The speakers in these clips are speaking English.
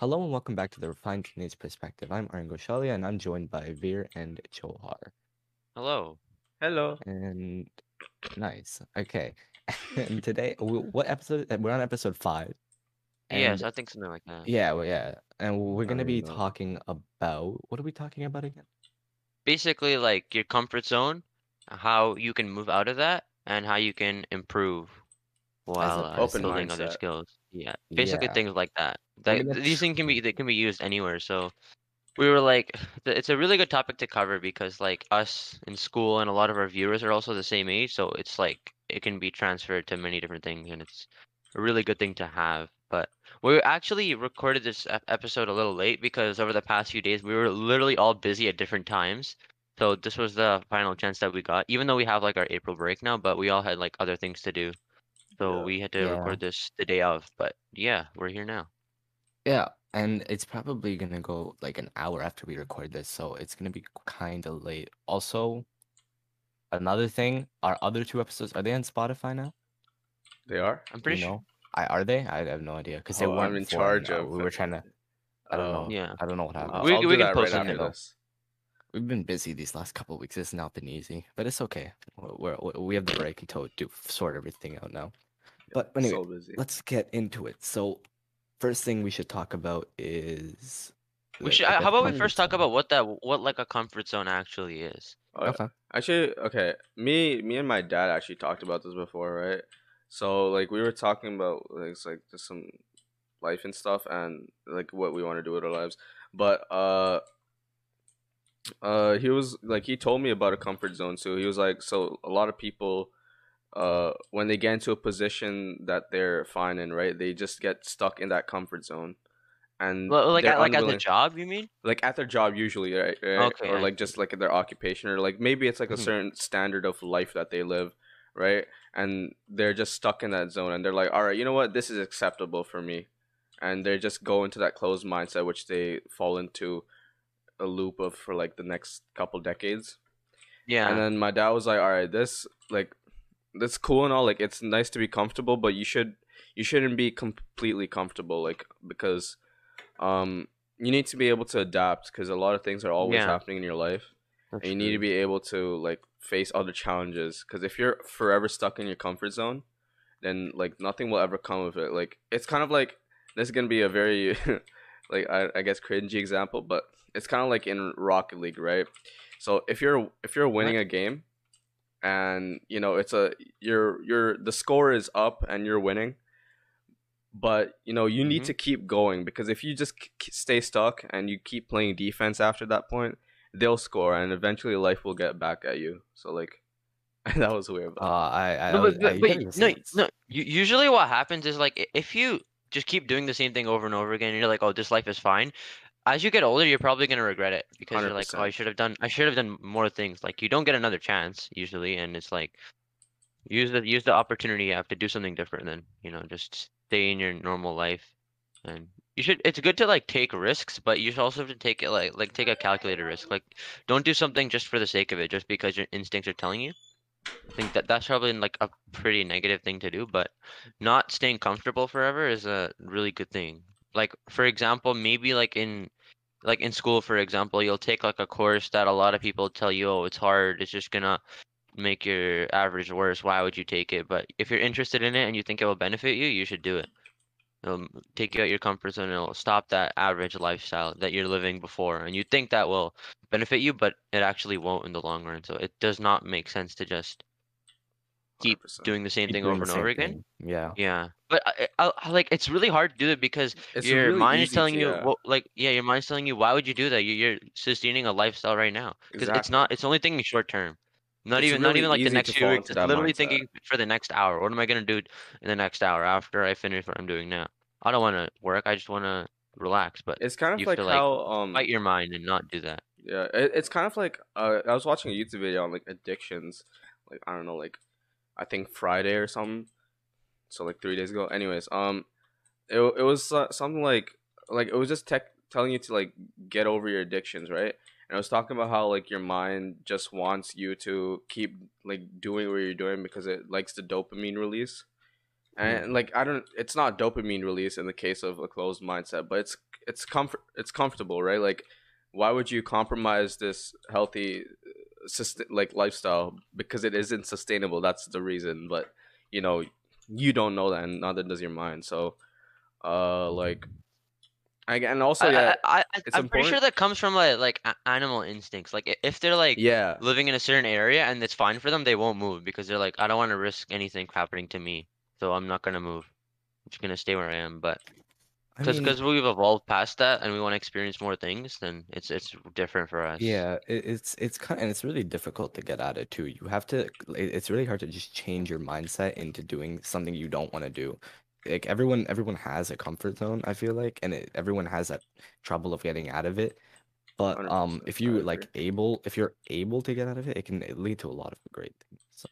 Hello and welcome back to the Refined Chinese Perspective. I'm Arango Shalia and I'm joined by Veer and Chohar. Hello. Hello. And nice. Okay. And today, what episode? We're on episode 5. Yes, And I think something like that. And we're I going to don't be know. talking about, what are we talking about again? Basically, like your comfort zone, how you can move out of that, and how you can improve As while a Open person. building other mindset. skills. Yeah, basically Yeah. things like that. I mean, These that's things can be used anywhere. So we were like, it's a really good topic to cover because like us in school and a lot of our viewers are also the same age. So it's like it can be transferred to many different things, and it's a really good thing to have. But we actually recorded this episode a little late because over the past few days we were literally all busy at different times. So this was the final chance that we got, even though we have like our April break now, but we all had like other things to do. So Yeah. we had to Yeah. record this the day of, but yeah, we're here now. Yeah, and it's probably gonna go like an hour after we record this, so it's gonna be kind of late. Also, another thing, our other 2 episodes, are they on Spotify now? They are? I'm Do pretty you sure. know? Are they? I have no idea because they Oh, I'm weren't in before. charge of We were trying to. I don't know. Oh, Yeah. I don't know what happened. We I'll we do can that post right something after though. this. We've been busy these last couple of weeks. It's not been easy, but it's okay. We have the break until to sort everything out now. Yeah, But anyway, so busy. let's get into it. So, first thing we should talk about is We should. How the about we first comfort talk zone. about what like a comfort zone actually is? Oh, yeah. Okay. Actually, okay. Me and my dad actually talked about this before, right? So like we were talking about like, it's like just some life and stuff and like what we want to do with our lives. But he was like he told me about a comfort zone too. He was like, so a lot of people when they get into a position that they're fine in, right, they just get stuck in that comfort zone and Like they're at, like at the unwilling, job, you mean? like at their job usually, right? Okay, Or I like see. just like at their occupation, or like maybe it's like a Mhm. certain standard of life that they live, right? And they're just stuck in that zone and they're like, all right, you know what, this is acceptable for me, and they just go into that closed mindset, which they fall into a loop of for like the next couple decades. And Yeah. then my dad was like, all right, this like that's cool and all, like it's nice to be comfortable, but you shouldn't be completely comfortable, like because you need to be able to adapt because a lot of things are always Yeah, happening in your life, and that's you need to true. be able to like face other challenges, because if you're forever stuck in your comfort zone, then like nothing will ever come of it. Like it's kind of like, this is gonna be a very like I guess cringy example, but it's kind of like in Rocket League, right? So if you're winning What? a game and you know it's a you're the score is up and you're winning, but you know you need hmm to keep going, because if you just stay stuck and you keep playing defense after that point, they'll score and eventually life will get back at you. So like that was weird, but I No, don't. but, but, You but y- didn't no, y- no. Usually, what happens is like if you just keep doing the same thing over and over again, and you're like, "Oh, this life is fine." As you get older, you're probably gonna regret it because you're like, "Oh, 100%. I should have done more things." Like you don't get another chance usually, and it's like use the opportunity you have to do something different. Then just stay in your normal life, and you should. It's good to like take risks, but you should also have to take it like take a calculated risk. Like don't do something just for the sake of it, just because your instincts are telling you. I think that's probably like a pretty negative thing to do, but not staying comfortable forever is a really good thing. Like for example, maybe like in school, for example, you'll take like a course that a lot of people tell you, "Oh, it's hard. It's just gonna make your average worse. Why would you take it?" But if you're interested in it and you think it will benefit you, you should do it. It'll take you out your comfort zone. It'll stop that average lifestyle that you're living before, and you think that will benefit you, but it actually won't in the long run. So it does not make sense to just keep 100%. doing the same Keep thing doing over the and same over again. thing. Yeah. But like it's really hard to do it because It's your really mind is easy telling to you, your mind's telling you, why would you do that? You're sustaining a lifestyle right now because it's exactly. not. It's only thinking short term. Not It's even not really even like the easy to next few fall weeks. into It's that literally mindset. thinking for the next hour. What am I gonna do in the next hour after I finish what I'm doing now? I don't want to work. I just want to relax. But It's kind of you have like to like how fight your mind and not do that. It's kind of like I was watching a YouTube video on like addictions, like I don't know, like I think Friday or something, so like 3 days ago. Anyways, it was something like it was just tech telling you to like get over your addictions, right? And I was talking about how like your mind just wants you to keep like doing what you're doing because it likes the dopamine release, And like, I don't, it's not dopamine release in the case of a closed mindset, but it's comfortable, right? Like, why would you compromise this healthy, like, lifestyle? Because it isn't sustainable. That's the reason. But, you know, you don't know that, and neither does your mind. So, like, and also, yeah, I'm pretty sure that comes from like animal instincts. Like, if they're like living in a certain area and it's fine for them, they won't move because they're like, I don't want to risk anything happening to me, so I'm not gonna move. I'm just gonna stay where I am. But because we've evolved past that and we want to experience more things, then it's different for us. Yeah, it's kind of, and it's really difficult to get out of too. You have to. It's really hard to just change your mindset into doing something you don't want to do. Like, everyone has a comfort zone, I feel like, and everyone has that trouble of getting out of it. But if you're able to get out of it, it can lead to a lot of great things. So,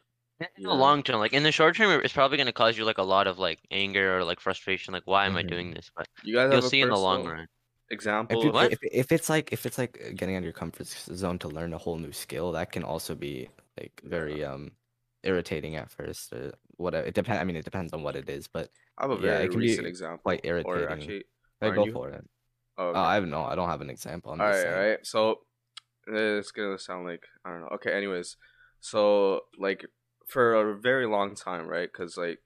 in the long term, like in the short term, it's probably going to cause you like a lot of like anger or like frustration, like why am I doing this? But you'll see in the long run. Example, if it's like getting out of your comfort zone to learn a whole new skill, that can also be like very irritating at first, or whatever. It depends on what it is, but I have a very recent example. Quite irritating. Or actually, go for it. Oh, okay. I don't have an example. All right. So it's gonna sound like I don't know. Okay. Anyways, so like for a very long time, right? Because like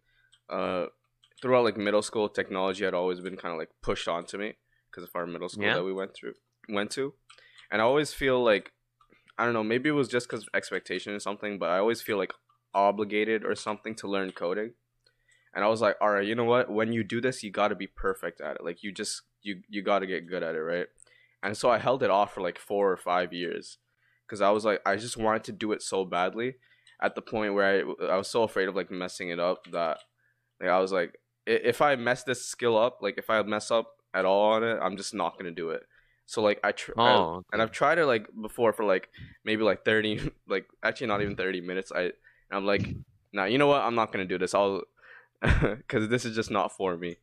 throughout like middle school, technology had always been kind of like pushed onto me because of our middle school that we went to, and I always feel like, I don't know, maybe it was just because of expectation or something, but I always feel like obligated or something to learn coding. And I was like, all right, you know what, when you do this, you got to be perfect at it. Like, you got to get good at it, right? And so I held it off for like 4 or 5 years because I was like, I just wanted to do it so badly, at the point where I was so afraid of like messing it up that like I was like, if I mess this skill up, like if I mess up at all on it, I'm just not going to do it. So like I've tried it like before for like maybe like 30, like actually not even 30 minutes. I'm like, nah, you know what? I'm not going to do this. Because this is just not for me.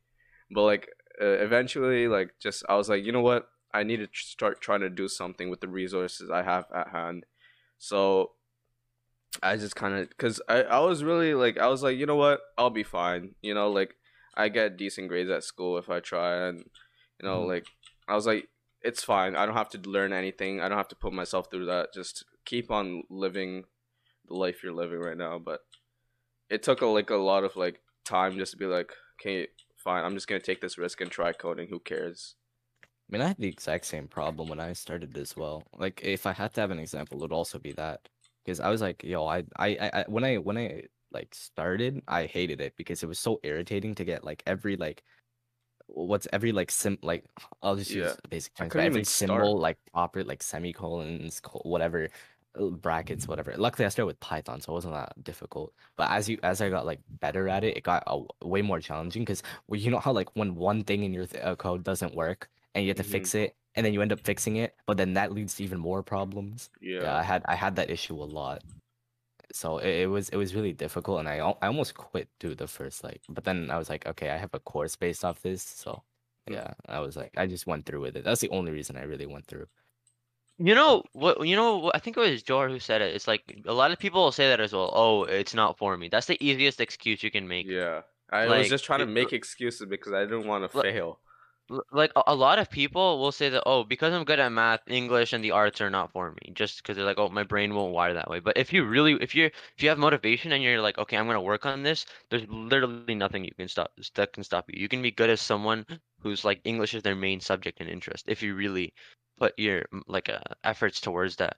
But, like, eventually, like, just, I was like, you know what? I need to start trying to do something with the resources I have at hand. So, I just kind of, because I was really, like, I was like, you know what? I'll be fine. You know, like, I get decent grades at school if I try. And, you know, like, I was like, it's fine. I don't have to learn anything. I don't have to put myself through that. Just keep on living the life you're living right now. But it took a lot of like time just to be like, okay, fine, I'm just gonna take this risk and try coding, who cares. I mean, I had the exact same problem when I started as well. Like, if I had to have an example, it would also be that, because I was like, yo, I when I like started, I hated it because it was so irritating to get like every I'll just use basic terms, but every symbol, like proper, like semicolons, whatever, brackets, whatever. Luckily, I started with Python, so it wasn't that difficult. But as I got like better at it, it got way more challenging, because, well, you know how like when one thing in your code doesn't work and you have to fix it, and then you end up fixing it, but then that leads to even more problems. Yeah, I had that issue a lot. So it was really difficult, and I almost quit too the first like. But then I was like, okay, I have a course based off this, so yeah, I was like, I just went through with it. That's the only reason I really went through. You know what? You know, I think it was Chohar who said it. It's like a lot of people will say that as well. Oh, it's not for me. That's the easiest excuse you can make. Yeah, I like, was just trying to make excuses because I didn't want to fail. Like a lot of people will say that, oh, because I'm good at math, English, and the arts are not for me. Just because they're like, oh, my brain won't wire that way. But if you have motivation and you're like, okay, I'm gonna work on this, there's literally nothing that can stop you. You can be good as someone who's like English is their main subject and interest if you really put your like efforts towards that.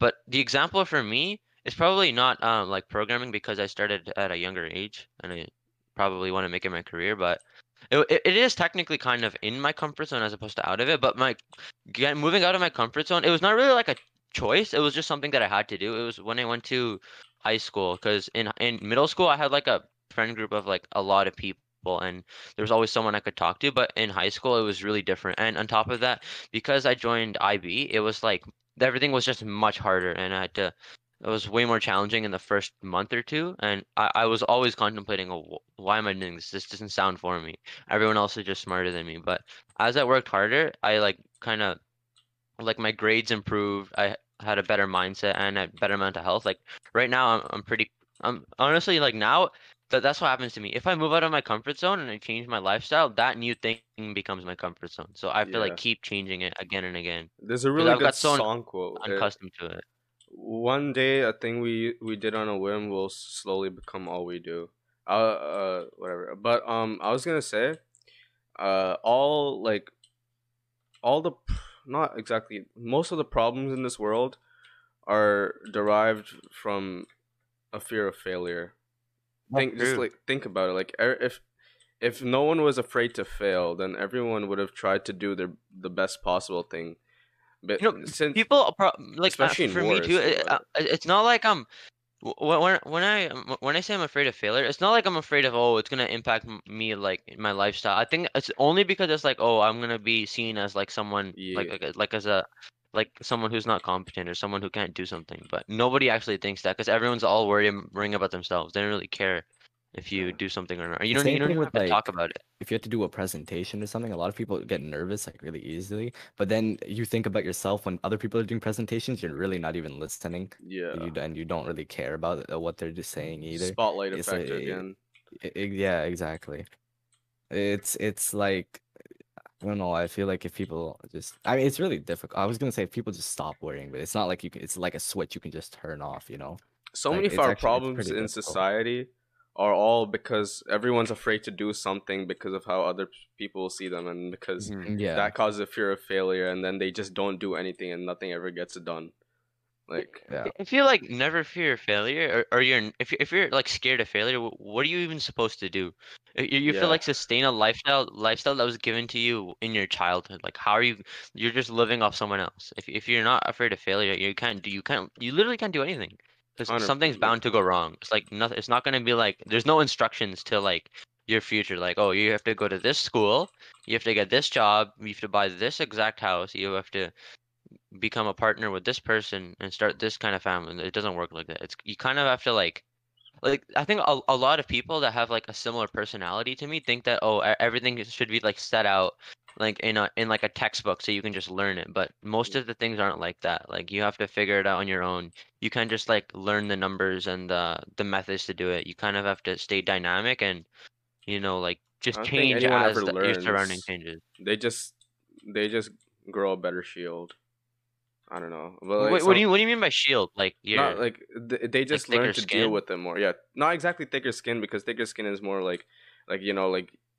But the example for me is probably not like programming, because I started at a younger age and I probably want to make it my career, but it is technically kind of in my comfort zone as opposed to out of it. But moving out of my comfort zone, it was not really like a choice, it was just something that I had to do. It was when I went to high school, because in middle school I had like a friend group of like a lot of people, and there was always someone I could talk to. But in high school it was really different, and on top of that, because I joined IB, it was like everything was just much harder, and it was way more challenging in the first month or two, and I was always contemplating, oh, why am I doing this doesn't sound for me, everyone else is just smarter than me. But as I worked harder, I like kind of like my grades improved, I had a better mindset and a better mental health. Like right now I'm honestly, like now That's what happens to me. If I move out of my comfort zone and I change my lifestyle, that new thing becomes my comfort zone. So I have to like keep changing it again and again. There's a really good song quote. I'm accustomed to it. One day, a thing we did on a whim will slowly become all we do. Whatever. But I was gonna say, not exactly. Most of the problems in this world are derived from a fear of failure. Think about it. Like if no one was afraid to fail, then everyone would have tried to do the best possible thing. But you know, since, people like especially for wars, me too. It's not like I'm when I say I'm afraid of failure, it's not like I'm afraid of it's gonna impact me like in my lifestyle. I think it's only because it's like I'm gonna be seen as like someone like someone who's not competent or someone who can't do something. But nobody actually thinks that because everyone's all worrying about themselves. They don't really care if you do something or not. You don't even have to talk about it. If you have to do a presentation or something, a lot of people get nervous like really easily. But then you think about yourself when other people are doing presentations, you're really not even listening. Yeah. And you don't really care about what they're just saying either. Spotlight effect again. Yeah, exactly. It's like, I don't know. I feel like if people just, it's really difficult. I was going to say if people just stop worrying, but it's not like it's like a switch you can just turn off, you know? So like, many of our problems in society are all because everyone's afraid to do something because of how other people see them, and because that causes a fear of failure, and then they just don't do anything and nothing ever gets done. Like, if you like never fear failure, or you're if you're like scared of failure, what are you even supposed to do? You feel like sustain a lifestyle that was given to you in your childhood. Like, how are you're just living off someone else. If you're not afraid of failure, you literally can't do anything. Something's bound to go wrong. It's like nothing. It's not gonna be like there's no instructions to like your future. Like, you have to go to this school, you have to get this job, you have to buy this exact house, you have to become a partner with this person and start this kind of family. It doesn't work like that. It's you kind of have to like I think a lot of people that have like a similar personality to me think that everything should be like set out like in a textbook so you can just learn it, but most of the things aren't like that. Like, you have to figure it out on your own. You can't just like learn the numbers and the methods to do it. You kind of have to stay dynamic and just change as your surrounding changes. They just grow a better shield. I don't know. But like, what do you mean by shield? Like, they just like learn to deal with it more. Yeah, not exactly thicker skin, because thicker skin is more like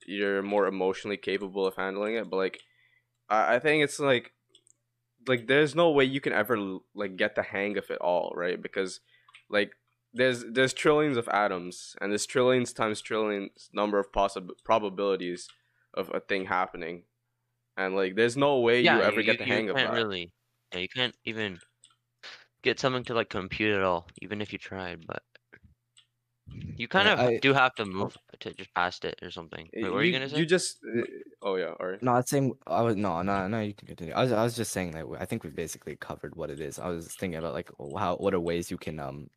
you're more emotionally capable of handling it. But like, I think it's like there's no way you can ever like get the hang of it all, right? Because like there's trillions of atoms, and there's trillions times trillions number of possible probabilities of a thing happening, and like there's no way you ever get the hang of that. Really. You can't even get something to like compute at all, even if you tried. But you kind of do have to move to just past it or something. Wait, what are you gonna say? You just all right. No, no, you can continue. I was just saying that I think we've basically covered what it is. I was thinking about like what are ways you can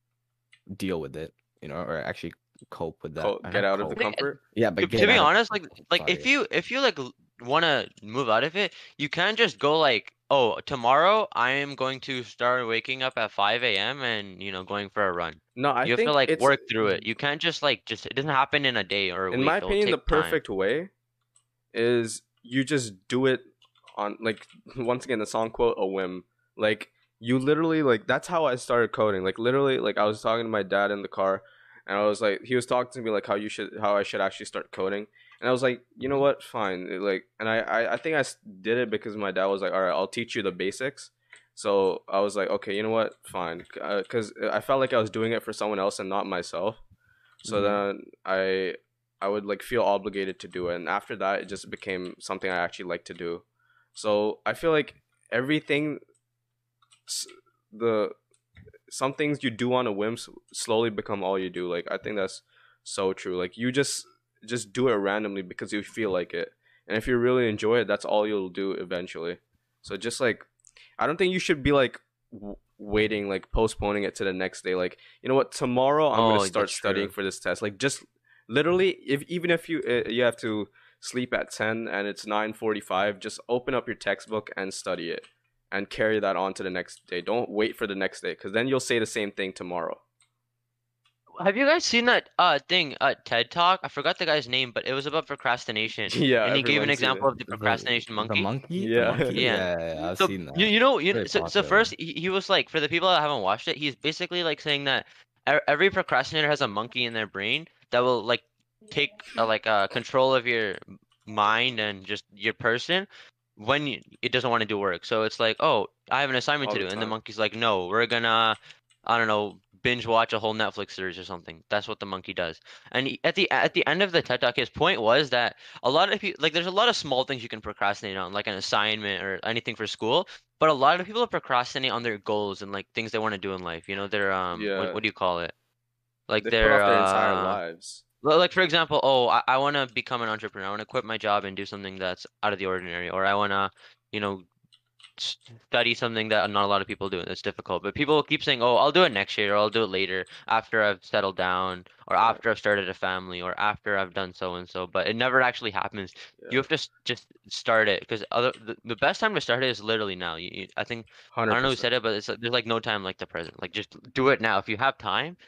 deal with it, or actually cope with that. Get out of the comfort. Yeah, but to be honest, like if you like want to move out of it, you can't just go like, tomorrow I am going to start waking up at 5 a.m. and going for a run. No, I think you have to like work through it. You can't just like it doesn't happen in a day or a week. In my opinion, the perfect way is you just do it on, like, once again, the song quote, a whim. Like, you literally, like, that's how I started coding. Like, literally, like, I was talking to my dad in the car, and I was like, he was talking to me like how I should actually start coding. And I was like, you know what, fine. Like, and I think I did it because my dad was like, all right, I'll teach you the basics. So I was like, okay, you know what, fine. Because I felt like I was doing it for someone else and not myself. So then I would like feel obligated to do it. And after that, it just became something I actually like to do. So I feel like some things you do on a whim slowly become all you do. Like, I think that's so true. Like, you just do it randomly because you feel like it, and if you really enjoy it, that's all you'll do eventually. So just like, I don't think you should be like waiting, like postponing it to the next day. Like, you know what, tomorrow I'm gonna start studying for this test. Like, just literally, if you have to sleep at 10 and it's 9:45, just open up your textbook and study it, and carry that on to the next day. Don't wait for the next day, because then you'll say the same thing tomorrow. Have you guys seen that thing, TED Talk? I forgot the guy's name, but it was about procrastination. Yeah, and he gave an example of the procrastination monkey. The monkey? Yeah. The monkey? Yeah, I've seen that. You know so first he was like, for the people that haven't watched it, he's basically like saying that every procrastinator has a monkey in their brain that will like take control of your mind and just your person when it doesn't want to do work. So it's like, oh, I have an assignment to do, and the monkey's like, no, we're gonna, I don't know, binge watch a whole Netflix series or something. That's what the monkey does. And he, at the end of the TED Talk, his point was that a lot of people, like, there's a lot of small things you can procrastinate on, like an assignment or anything for school. But a lot of people procrastinate on their goals and like things they want to do in life. You know, their what do you call it? Like they put off their entire lives. Like, for example, I want to become an entrepreneur. I want to quit my job and do something that's out of the ordinary, or I want to, study something that not a lot of people do. It's difficult, but people keep saying, "Oh, I'll do it next year, or I'll do it later, after I've settled down, or after I've started a family, or after I've done so and so." But it never actually happens. Yeah. You have to just start it, because the best time to start it is literally now. I think 100%. I don't know who said it, but it's there's like no time like the present. Like, just do it now. If you have time,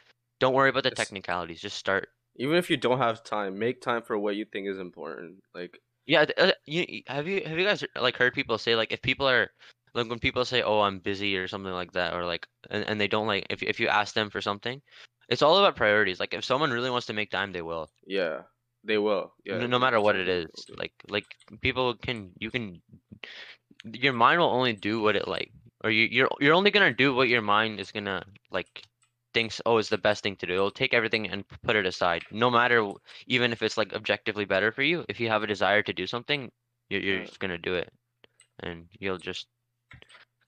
don't worry about the technicalities. Just start. Even if you don't have time, make time for what you think is important. Like. Yeah, have you guys like heard people say, like, if people are like, when people say, "Oh, I'm busy" or something like that, or like, and they don't, like, if you ask them for something, it's all about priorities. Like, if someone really wants to make time, they will. Yeah, they will. Yeah. No matter what it is, like people can, your mind will only do what it like, or you're only gonna do what your mind is gonna like. Thinks, oh, it's the best thing to do. It'll take everything and put it aside, no matter, even if it's like objectively better for you. If you have a desire to do something, you're just gonna do it, and you'll just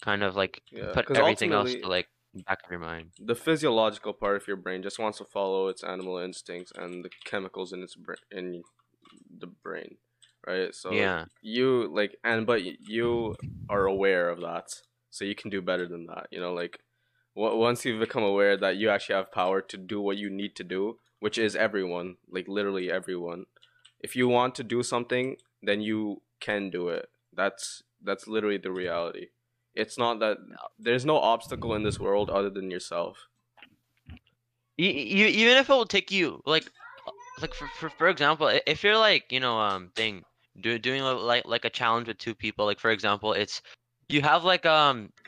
kind of like put everything else to like back of your mind. The physiological part of your brain just wants to follow its animal instincts and the chemicals in its brain, in the brain, right? So but you are aware of that, so you can do better than that. Once you become aware that you actually have power to do what you need to do, which is everyone, like literally everyone. If you want to do something, then you can do it. That's literally the reality. It's not that there's no obstacle in this world other than yourself. Even if it will take you like for example, if you're like, doing like a challenge with two people, like, for example, it's, you have like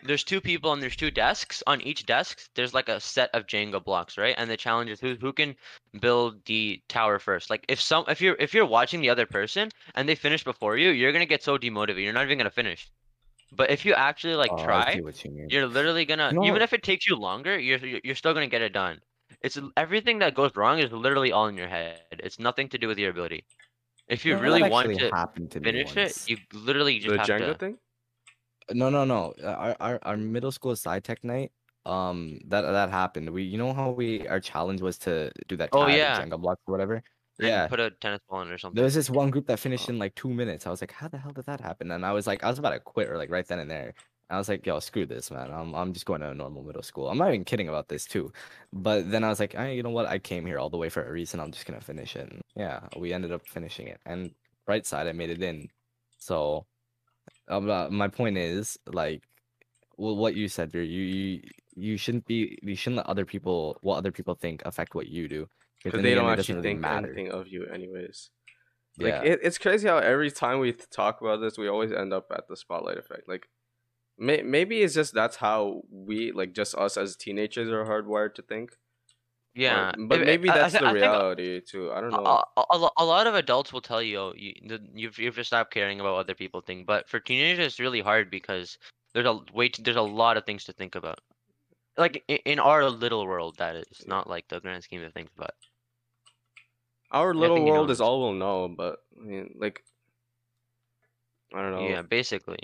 there's two people and there's two desks. On each desk, there's like a set of Jenga blocks, right? And the challenge is who can build the tower first. Like, if you're watching the other person and they finish before you, you're gonna get so demotivated. You're not even gonna finish. But if you actually try, you're literally gonna, even if it takes you longer, you're still gonna get it done. It's everything that goes wrong is literally all in your head. It's nothing to do with your ability. If you really want to finish it, you literally just have to. The Jenga thing? No. Our middle school SciTech night, that happened. We, our challenge was to do that. Oh yeah, Jenga block or whatever. And put a tennis ball in or something. There was this one group that finished in like 2 minutes. I was like, how the hell did that happen? And I was about to quit or like right then and there. I was like, yo, screw this, man. I'm just going to a normal middle school. I'm not even kidding about this too. But then I was like, you know what? I came here all the way for a reason. I'm just gonna finish it. And we ended up finishing it. And right side, I made it in. So. My point is, like, what you said, Veer, you shouldn't let what other people think affect what you do, because they don't actually really think anything of you anyways. Like, it's crazy how every time we talk about this, we always end up at the spotlight effect. Like, maybe it's just that's how we, like, just us as teenagers are hardwired to think. Yeah, but maybe that's the reality too. I don't know. A lot of adults will tell you, you've just stopped caring about what other people think. But for teenagers, it's really hard because there's a lot of things to think about. Like, in our little world, that is not like the grand scheme of things. But our little world is all we'll know. But I mean, like, I don't know. Yeah, basically.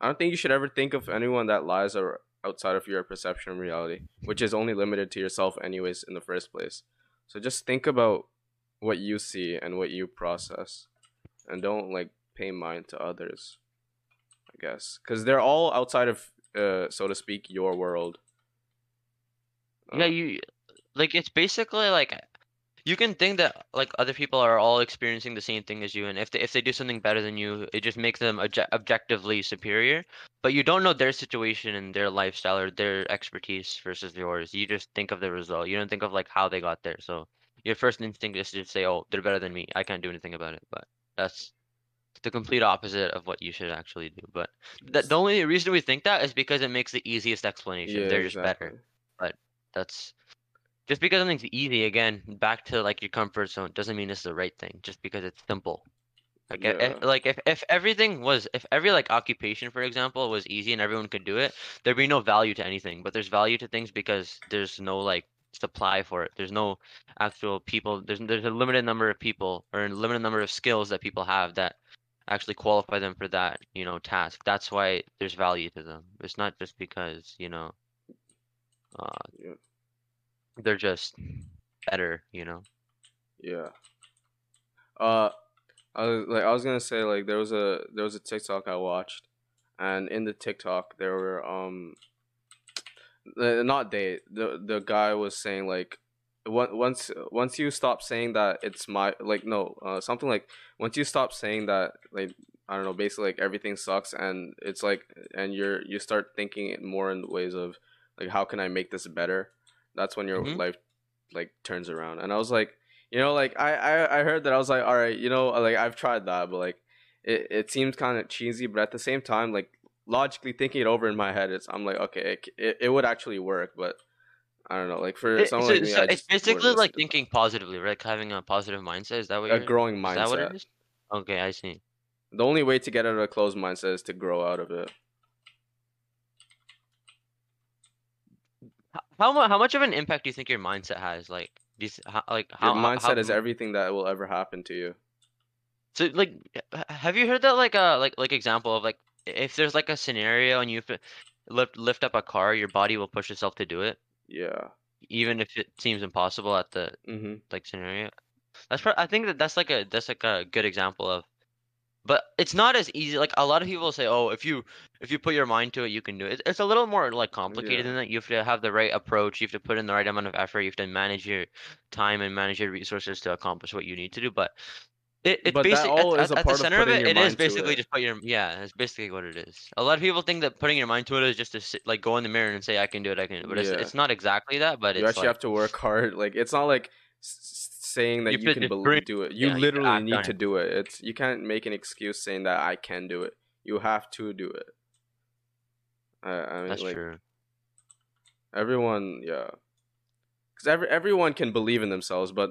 I don't think you should ever think of anyone that lies or. Outside of your perception of reality, which is only limited to yourself anyways in the first place. So just think about what you see and what you process, and don't like pay mind to others, I guess, because they're all outside of so to speak your world. It's basically like You can think that like other people are all experiencing the same thing as you, and if they do something better than you, it just makes them objectively superior. But you don't know their situation and their lifestyle or their expertise versus yours. You just think of the result. You don't think of like how they got there. So your first instinct is to say, "Oh, they're better than me. I can't do anything about it." But that's the complete opposite of what you should actually do. But the only reason we think that is because it makes the easiest explanation. Yeah, they're just better. But that's. Just because something's easy, again, back to like your comfort zone, doesn't mean it's the right thing. Just because it's simple, like if every like occupation, for example, was easy and everyone could do it, there'd be no value to anything. But there's value to things because there's no like supply for it. There's no actual people. There's a limited number of people or a limited number of skills that people have that actually qualify them for that, you know, task. That's why there's value to them. It's not just because, you know. They're just better, you know. Yeah. I was gonna say, like, there was a TikTok I watched, and in the TikTok there were the guy was saying like, once you stop saying that it's my like no something like once you stop saying that like I don't know basically like everything sucks and it's like and you start thinking it more in ways of like how can I make this better. That's when your life like turns around. And I was like, you know, like I heard that. I was like, all right, you know, like I've tried that, but like it seems kind of cheesy, but at the same time, like logically thinking it over in my head, I'm like, okay, it would actually work. But I don't know, like for someone like me, it's basically like thinking positively, right? Like having a positive mindset. Is that what you're growing mindset? Is that what it is? Okay, I see. The only way to get out of a closed mindset is to grow out of it. How much of an impact do you think your mindset has? Like, your mindset is everything that will ever happen to you. So, like, have you heard that like example of like if there's like a scenario and you lift up a car, your body will push itself to do it. Yeah. Even if it seems impossible at the like scenario. I think that's like a good example of. But it's not as easy. Like a lot of people say, "Oh, if you put your mind to it, you can do it." It's a little more like complicated than that. You have to have the right approach. You have to put in the right amount of effort. You have to manage your time and manage your resources to accomplish what you need to do. But it's basically at the center of it. It is basically just put your That's basically what it is. A lot of people think that putting your mind to it is just to sit, like go in the mirror and say, "I can do it. I can do it." But it's not exactly that. But you actually have to work hard. Like it's not like. Saying that you can do it. You literally need to do it. It's you can't make an excuse saying that I can do it. You have to do it. I mean, that's like, true. Everyone, yeah. Because everyone can believe in themselves, but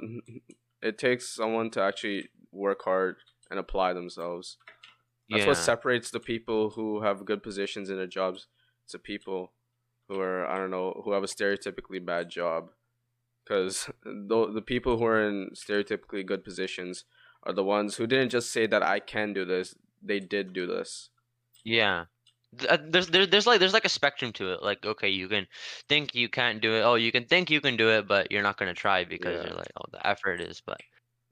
it takes someone to actually work hard and apply themselves. That's what separates the people who have good positions in their jobs to people who are, I don't know, who have a stereotypically bad job. Because the people who are in stereotypically good positions are the ones who didn't just say that I can do this; they did do this. Yeah, there's like a spectrum to it. Like, okay, you can think you can't do it. Oh, you can think you can do it, but you're not gonna try because you're like, oh, the effort is. But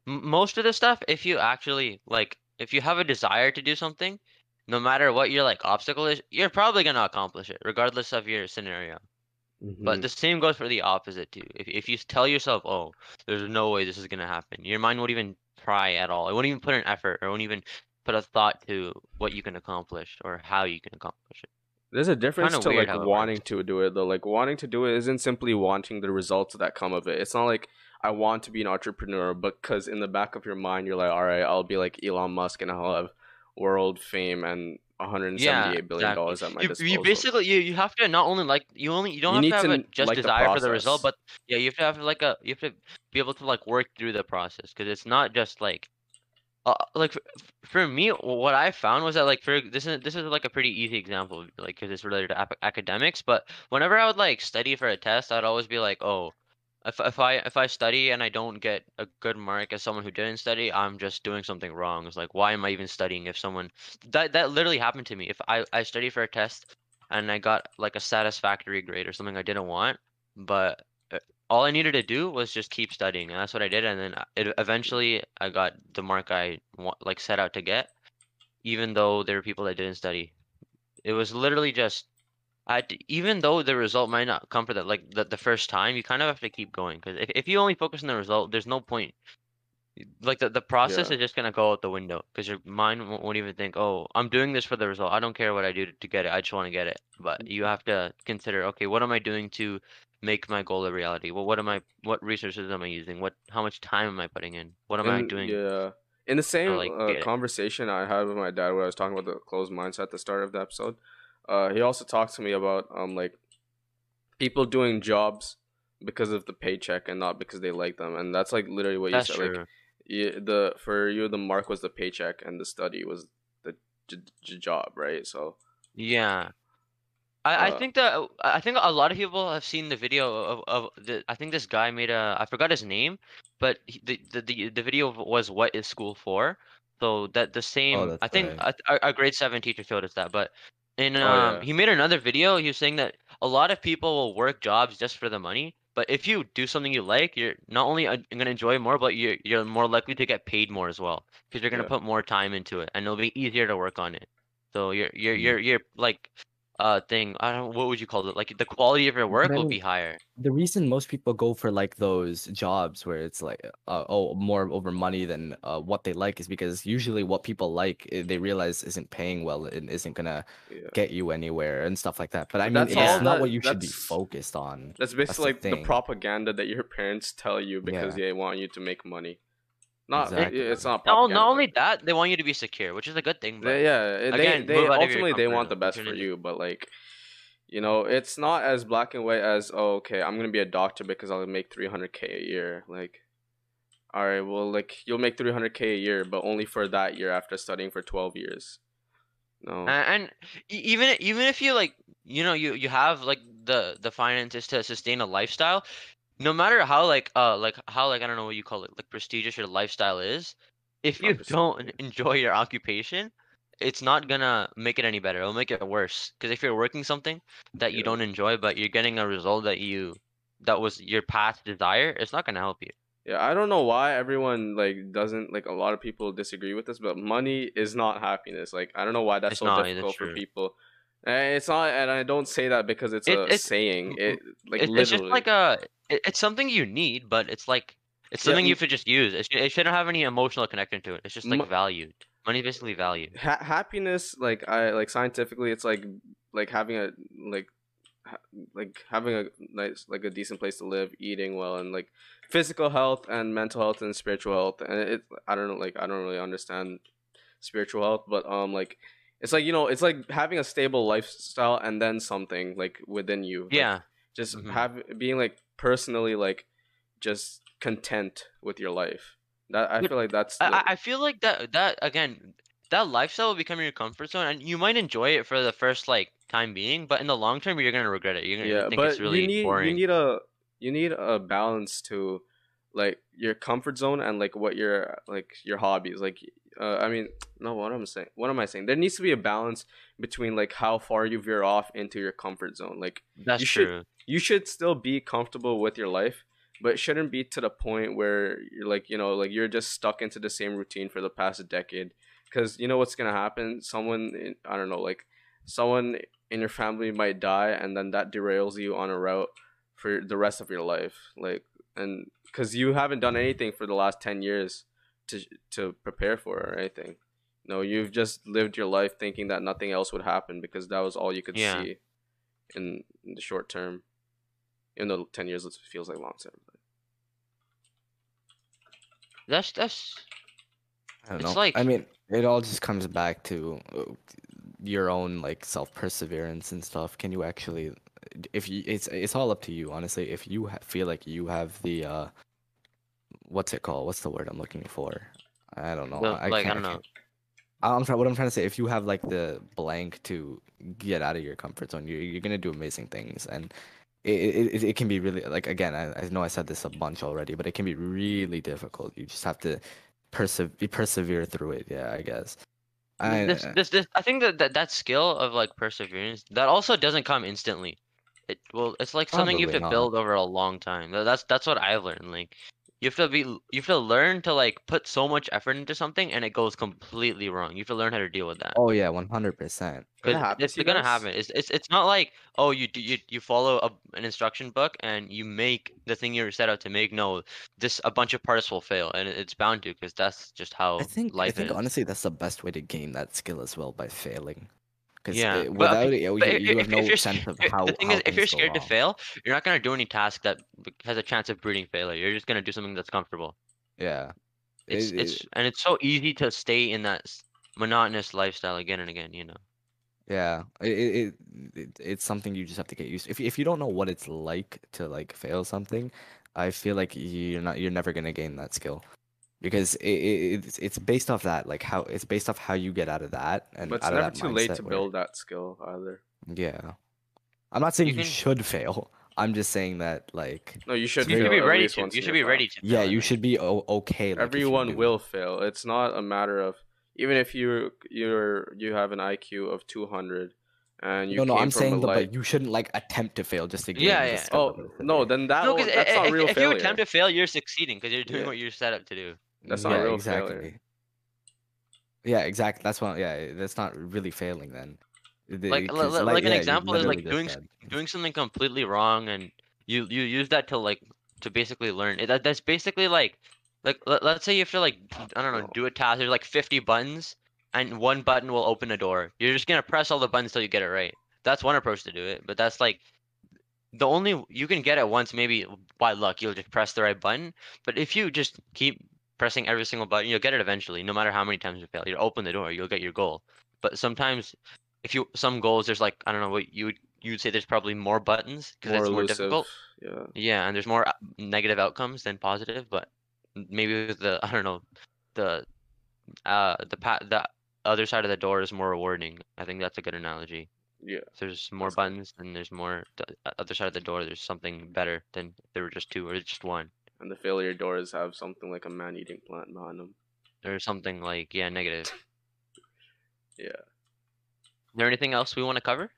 most of the stuff, if you actually like, if you have a desire to do something, no matter what your like obstacle is, you're probably gonna accomplish it, regardless of your scenario. But the same goes for the opposite too. If you tell yourself, oh, there's no way this is going to happen, your mind won't even try at all. It won't even put an effort or it won't even put a thought to what you can accomplish or how you can accomplish it. There's a difference to like wanting to do it though. Like wanting to do it isn't simply wanting the results that come of it. It's not like I want to be an entrepreneur because in the back of your mind, you're like, all right, I'll be like Elon Musk and I'll have world fame and $178 billion at my disposal. You basically you have to not only like you don't have to have just desire for the result, but you have to have like you have to be able to like work through the process because it's not just like for me what I found was that like for this is like a pretty easy example like because it's related to academics, but whenever I would like study for a test, I'd always be like, oh. If I study and I don't get a good mark as someone who didn't study, I'm just doing something wrong. It's like, why am I even studying if someone that literally happened to me. If I studied for a test and I got like a satisfactory grade or something I didn't want, but all I needed to do was just keep studying, and that's what I did. And then eventually I got the mark I like set out to get, even though there were people that didn't study. It was literally just Even though the result might not come for that, like the first time, you kind of have to keep going, because if you only focus on the result, there's no point. Like the process is just gonna go out the window, because your mind won't even think, oh, I'm doing this for the result. I don't care what I do to get it. I just want to get it. But you have to consider, okay, what am I doing to make my goal a reality? Well, what resources am I using? How much time am I putting in? What am I doing? Yeah. In the same conversation I had with my dad, where I was talking about the closed mindset at the start of the episode, he also talked to me about like people doing jobs because of the paycheck and not because they like them, and that's like literally what you said. True. Like, the mark was the paycheck and the study was the job, right? So yeah, I think a lot of people have seen the video of I think this guy made I forgot his name, but the video was "What is school for?" So that the same I think right. Our grade 7 teacher showed us that, but and he made another video. He was saying that a lot of people will work jobs just for the money. But if you do something you like, you're not only going to enjoy more, but you're more likely to get paid more as well, because you're going to put more time into it, and it'll be easier to work on it. So you're like what would you call it? Like the quality of your work will be higher. The reason most people go for like those jobs where it's like more over money than what they like is because usually what people like they realize isn't paying well and isn't gonna get you anywhere and stuff like that. But I mean, that's not what you should be focused on. That's basically like the propaganda that your parents tell you because they want you to make money. It's not propaganda. Not only that, they want you to be secure, which is a good thing. But ultimately they want the best for you, but like, you know, it's not as black and white as I'm gonna be a doctor because I'll make $300K a year. Like, all right, well, like you'll make $300K a year, but only for that year after studying for 12 years. No, and even if you like, you know, you have like the finances to sustain a lifestyle. No matter how I don't know what you call it, like prestigious your lifestyle is, if you don't enjoy your occupation, it's not gonna make it any better. It'll make it worse. Because if you're working something that you don't enjoy, but you're getting a result that was your past desire, it's not gonna help you. Yeah, I don't know why everyone a lot of people disagree with this, but money is not happiness. Like, I don't know why that's so difficult for people. It's not, and I don't say that because it's a saying. It's just like it's something you need, but it's like it's something you should just use. It shouldn't have any emotional connection to it. It's just like valued. Money is basically valued. Happiness, scientifically, it's like having a nice a decent place to live, eating well, and like physical health and mental health and spiritual health. And I don't really understand spiritual health, but it's like, you know, it's like having a stable lifestyle and then something like within you. Just being like personally just content with your life. That I feel like that's. I feel like that again, that lifestyle will become your comfort zone, and you might enjoy it for the first time being, but in the long term you're gonna regret it. You're gonna think it's really boring. You need a balance to your comfort zone and what your your hobbies what am I saying? There needs to be a balance between how far you veer off into your comfort zone. That's true. You should still be comfortable with your life, but it shouldn't be to the point where you're you're just stuck into the same routine for the past decade. Because you know what's gonna happen? Someone in your family might die, and then that derails you on a route for the rest of your life. And because you haven't done anything for the last 10 years to prepare for it or anything. No, you've just lived your life thinking that nothing else would happen because that was all you could see in the short term. Even though 10 years feels like long term. That's I don't know. I mean, it all just comes back to your own self-perseverance and stuff. Can you actually... it's all up to you, honestly. If you feel like you have the what's the word I'm looking for? I don't know. What I'm trying to say, if you have the blank to get out of your comfort zone, you're gonna do amazing things. And it can be really again, I know I said this a bunch already, but it can be really difficult. You just have to persevere through it. Yeah, I guess. I think that skill of perseverance, that also doesn't come instantly. It's something you have to build over a long time. That's what I've learned. You have to learn to like put so much effort into something and it goes completely wrong. You have to learn how to deal with that. Oh yeah, 100%. It's gonna happen. It's not like, oh, you follow an instruction book and you make the thing you were set out to make. No, a bunch of parts will fail, and it's bound to, because that's just how life is. I think honestly that's the best way to gain that skill as well, by failing. Yeah, without it, you have no sense of how. The thing is, if you're scared to fail, you're not gonna do any task that has a chance of breeding failure. You're just gonna do something that's comfortable. Yeah, it's so easy to stay in that monotonous lifestyle again and again. You know. Yeah, it's something you just have to get used to. If you don't know what it's like to like fail something, I feel like you're never gonna gain that skill. Because it's based off that, like how it's based off how you get out of that, and but it's out never of that too late to build that skill either. Yeah, I'm not saying you should fail. I'm just saying that like no, you should be ready to. Yeah, you should be okay. Like, everyone will fail. It's not a matter of, even if you have an IQ of 200, and you but you shouldn't like attempt to fail just to get. Yeah. Oh no, then that's not real failure. If you attempt to fail, you're succeeding because you're doing what you're set up to do. That's not real failure. Yeah, exactly. That's what. Yeah, that's not really failing then. An example is like doing something completely wrong, and you use that to basically learn. That's basically like let's say you have to do a task. There's like 50 buttons, and one button will open a door. You're just gonna press all the buttons till you get it right. That's one approach to do it, but that's like. The only you can get it once, maybe by luck, you'll just press the right button. But if you just keep pressing every single button, you'll get it eventually. No matter how many times you fail, you'll open the door, you'll get your goal. But sometimes, some goals, there's like, I don't know what you'd say, there's probably more buttons because it's more difficult. Yeah. Yeah, and there's more negative outcomes than positive. But maybe the other side of the door is more rewarding. I think that's a good analogy. Yeah, if there's more buttons and there's more other side of the door, there's something better than if there were just two or just one. And the failure doors have something like a man-eating plant behind them. Or something like, yeah, negative. Yeah. Is there anything else we want to cover?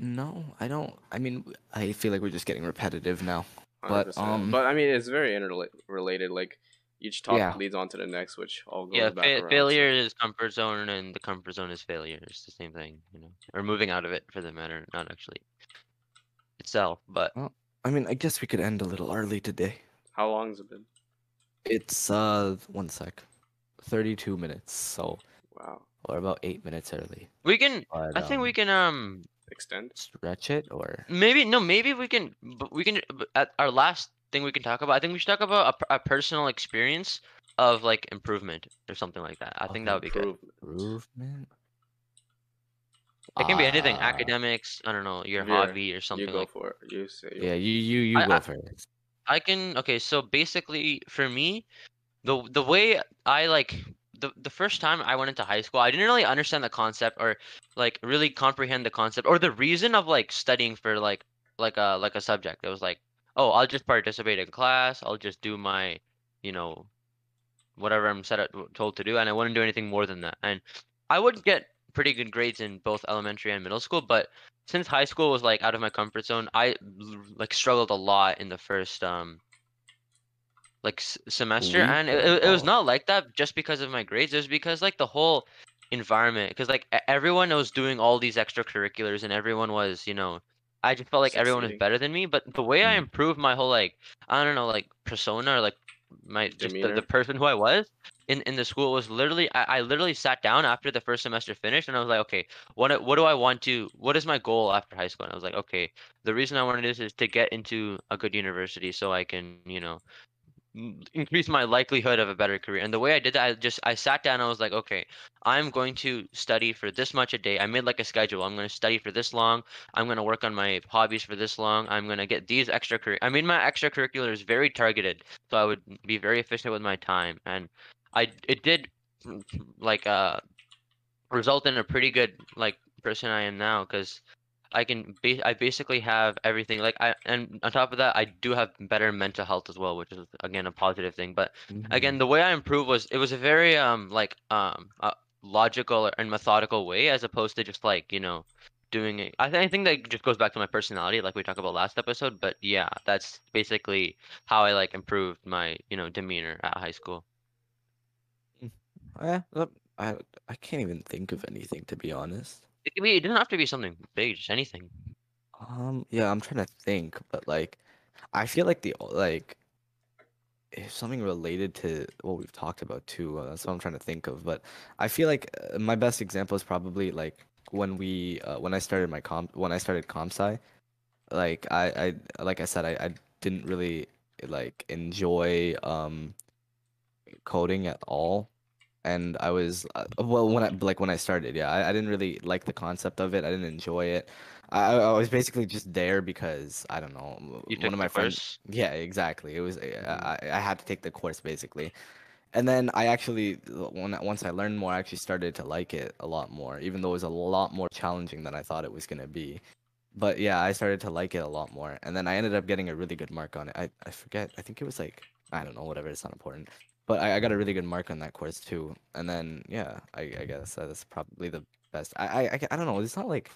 No, I don't. I mean, I feel like we're just getting repetitive now. But 100%. But I mean, it's very interrelated. Like each topic leads on to the next, which all goes back around. Failure is comfort zone, and the comfort zone is failure. It's the same thing, you know, or moving out of it for the matter, not actually itself. But well, I mean, I guess we could end a little early today. How long has it been? It's 32 minutes. So wow, or about 8 minutes early. We can, but, I think we can extend, stretch it, or maybe we can. But we can at our last thing we can talk about. I think we should talk about a personal experience of like improvement or something like that. I think that would be good. Improvement. It can be anything. Academics. I don't know, your hobby or something. You go for it. You say. Yeah, you go for it. I can. Okay, so basically for me, the way I like the first time I went into high school, I didn't really understand the concept or like really comprehend the concept or the reason of like studying for like a subject. It was like, oh, I'll just participate in class. I'll just do my, you know, whatever I'm told to do, and I wouldn't do anything more than that. And I would get pretty good grades in both elementary and middle school, but since high school was like out of my comfort zone, I like struggled a lot in the first semester, and it was not like that just because of my grades. It was because like the whole environment, because like everyone was doing all these extracurriculars, and everyone was, you know. I just felt like everyone was better than me, but the way I improved my whole like, I don't know, like persona or like my just the person who I was in the school was literally I literally sat down after the first semester finished, and I was like, okay, what do I want to, what is my goal after high school? And I was like, okay, the reason I wanted this is to get into a good university so I can, you know, increase my likelihood of a better career. And the way I did that, I sat down and I was like, okay, I'm going to study for this much a day. I made like a schedule. I'm going to study for this long. I'm going to work on my hobbies for this long. I'm going to get these extracurriculars. I made my extracurriculars very targeted, so I would be very efficient with my time. And it did like result in a pretty good like person I am now, because I basically have everything and on top of that, I do have better mental health as well, which is again a positive thing. But again, the way I improved was a very logical and methodical way, as opposed to just like, you know, doing it. I think that just goes back to my personality, like we talked about last episode. But yeah, that's basically how I like improved my, demeanor at high school. I can't even think of anything, to be honest. It doesn't have to be something big, just anything. Yeah, I'm trying to think, but I feel like if something related to what we've talked about too. That's what I'm trying to think of. But I feel like my best example is probably when I started ComSci, I didn't really enjoy coding at all. And I was when I started, yeah, I didn't really like the concept of it. I didn't enjoy it. I was basically just there because I don't know. You took one of my friends. Yeah, exactly. It was I had to take the course basically, and then I actually once I learned more, I actually started to like it a lot more, even though it was a lot more challenging than I thought it was gonna be. But yeah, I started to like it a lot more, and then I ended up getting a really good mark on it. I forget. I think it was I don't know. Whatever. It's not important. But I got a really good mark on that course too, and then yeah, I guess that's probably the best. I don't know. It's not like.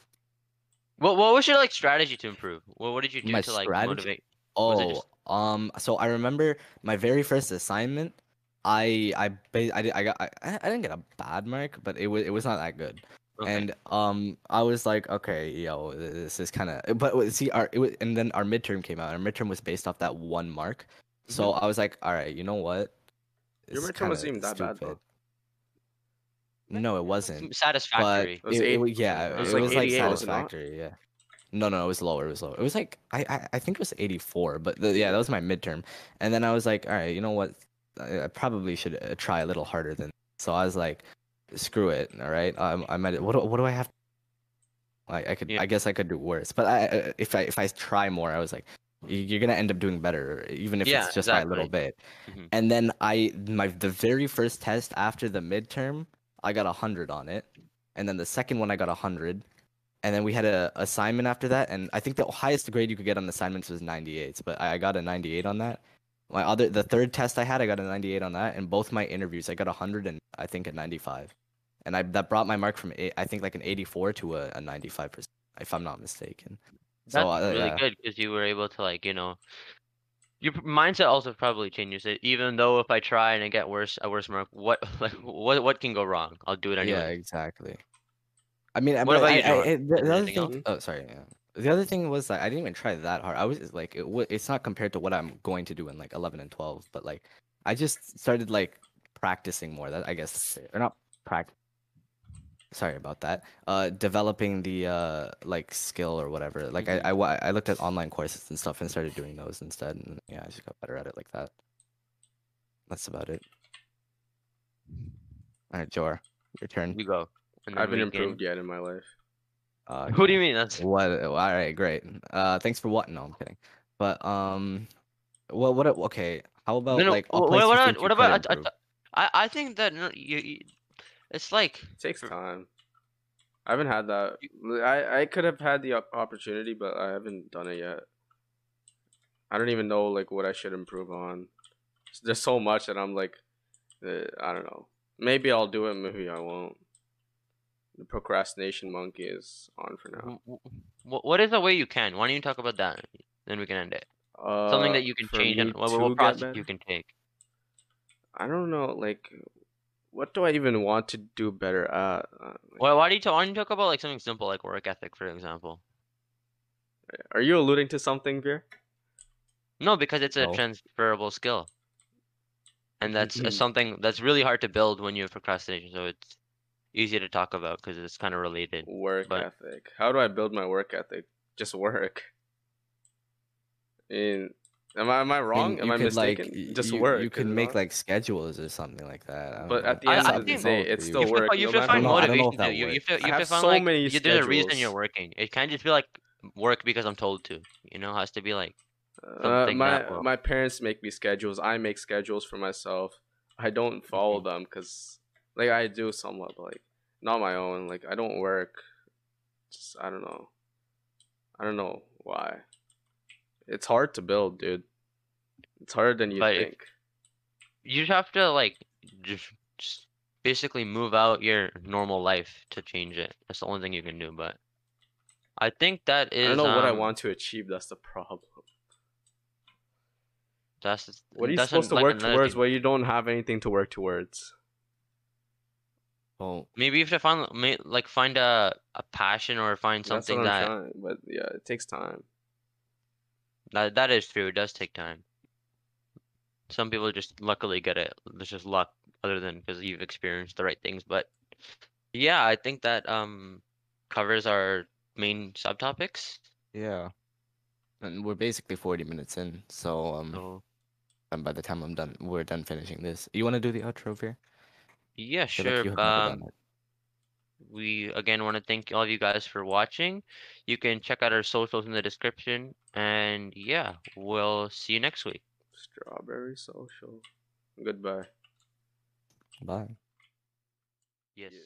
What was your strategy to improve? What did you do to motivate? So I remember my very first assignment. I didn't get a bad mark, but it was not that good. Okay. And I was like, okay, this is kind of. But see, and then our midterm came out. Our midterm was based off that one mark. So I was like, all right, you know what. Your midterm wasn't even that bad, though. No, it wasn't. Satisfactory. But it was satisfactory, yeah. No, it was lower. It was lower. It was I think it was 84, but that was my midterm. And then I was like, all right, you know what? I probably should try a little harder than this. So I was like, screw it, all right? I might. What do I have? I guess I could do worse. But if I try more, I was like, you're gonna end up doing better, even if it's just by a little bit. Mm-hmm. And then the very first test after the midterm, I got 100 on it, and then the second one I got 100, and then we had a assignment after that, and I think the highest grade you could get on assignments was 98, but I got a 98 on that. The third test I had, I got a 98 on that, and both my interviews I got 100 and I think a 95, and that brought my mark from I think an 84 to a 95%, if I'm not mistaken. That's really good because you were able to your mindset also probably changes. Even though if I try and I get a worse mark, what can go wrong? I'll do it anyway. Yeah, exactly. I mean, the other thing was I didn't even try that hard. I was it's not compared to what I'm going to do in 11 and 12, but I just started practicing more. That I guess or not practice. Sorry about that. Developing the skill or whatever. I looked at online courses and stuff and started doing those instead. And yeah, I just got better at it like that. That's about it. All right, Jor, your turn. You go. I haven't improved yet in my life. What do you mean? That's what. All right, great. Thanks for what? No, I'm kidding. But what? Okay. How about what about? I think that you it's it takes time. I haven't had that. I could have had the opportunity, but I haven't done it yet. I don't even know what I should improve on. There's so much that I'm I don't know. Maybe I'll do it. Maybe I won't. The procrastination monkey is on for now. What is a way you can? Why don't you talk about that? Then we can end it. Something that you can change. What process you can take? I don't know. What do I even want to do better at? Why don't you talk about something simple like work ethic, for example? Are you alluding to something, Veer? No, because it's a transferable skill, and that's something that's really hard to build when you have procrastination. So it's easy to talk about because it's kind of related. Work ethic. How do I build my work ethic? Just work. Am I wrong? Am I mistaken? Just work. You can make schedules or something like that. But at the end of the day, it's still work. You have to find motivation to. You have to find there's a reason you're working. It can't just be work because I'm told to. It has to be something. My parents make me schedules. I make schedules for myself. I don't follow them because I do somewhat, not my own. I don't work. Just I don't know. I don't know why. It's hard to build, dude. It's harder than you think. You just have to just basically move out your normal life to change it. That's the only thing you can do. But I think that is. I don't know what I want to achieve. That's the problem. That's what are you supposed to work towards where you don't have anything to work towards? Well, maybe if I find a passion or find something that. Trying, but yeah, it takes time. That is true. It does take time. Some people just luckily get it. It's just luck, other than because you've experienced the right things. But yeah, I think that covers our main subtopics. Yeah, and we're basically 40 minutes in, so and by the time I'm done, we're done finishing this. You want to do the outro here? Yeah, sure. Like we again want to thank all of you guys for watching. You can check out our socials in the description, and yeah, we'll see you next week. Strawberry social. Goodbye. Bye. Yes.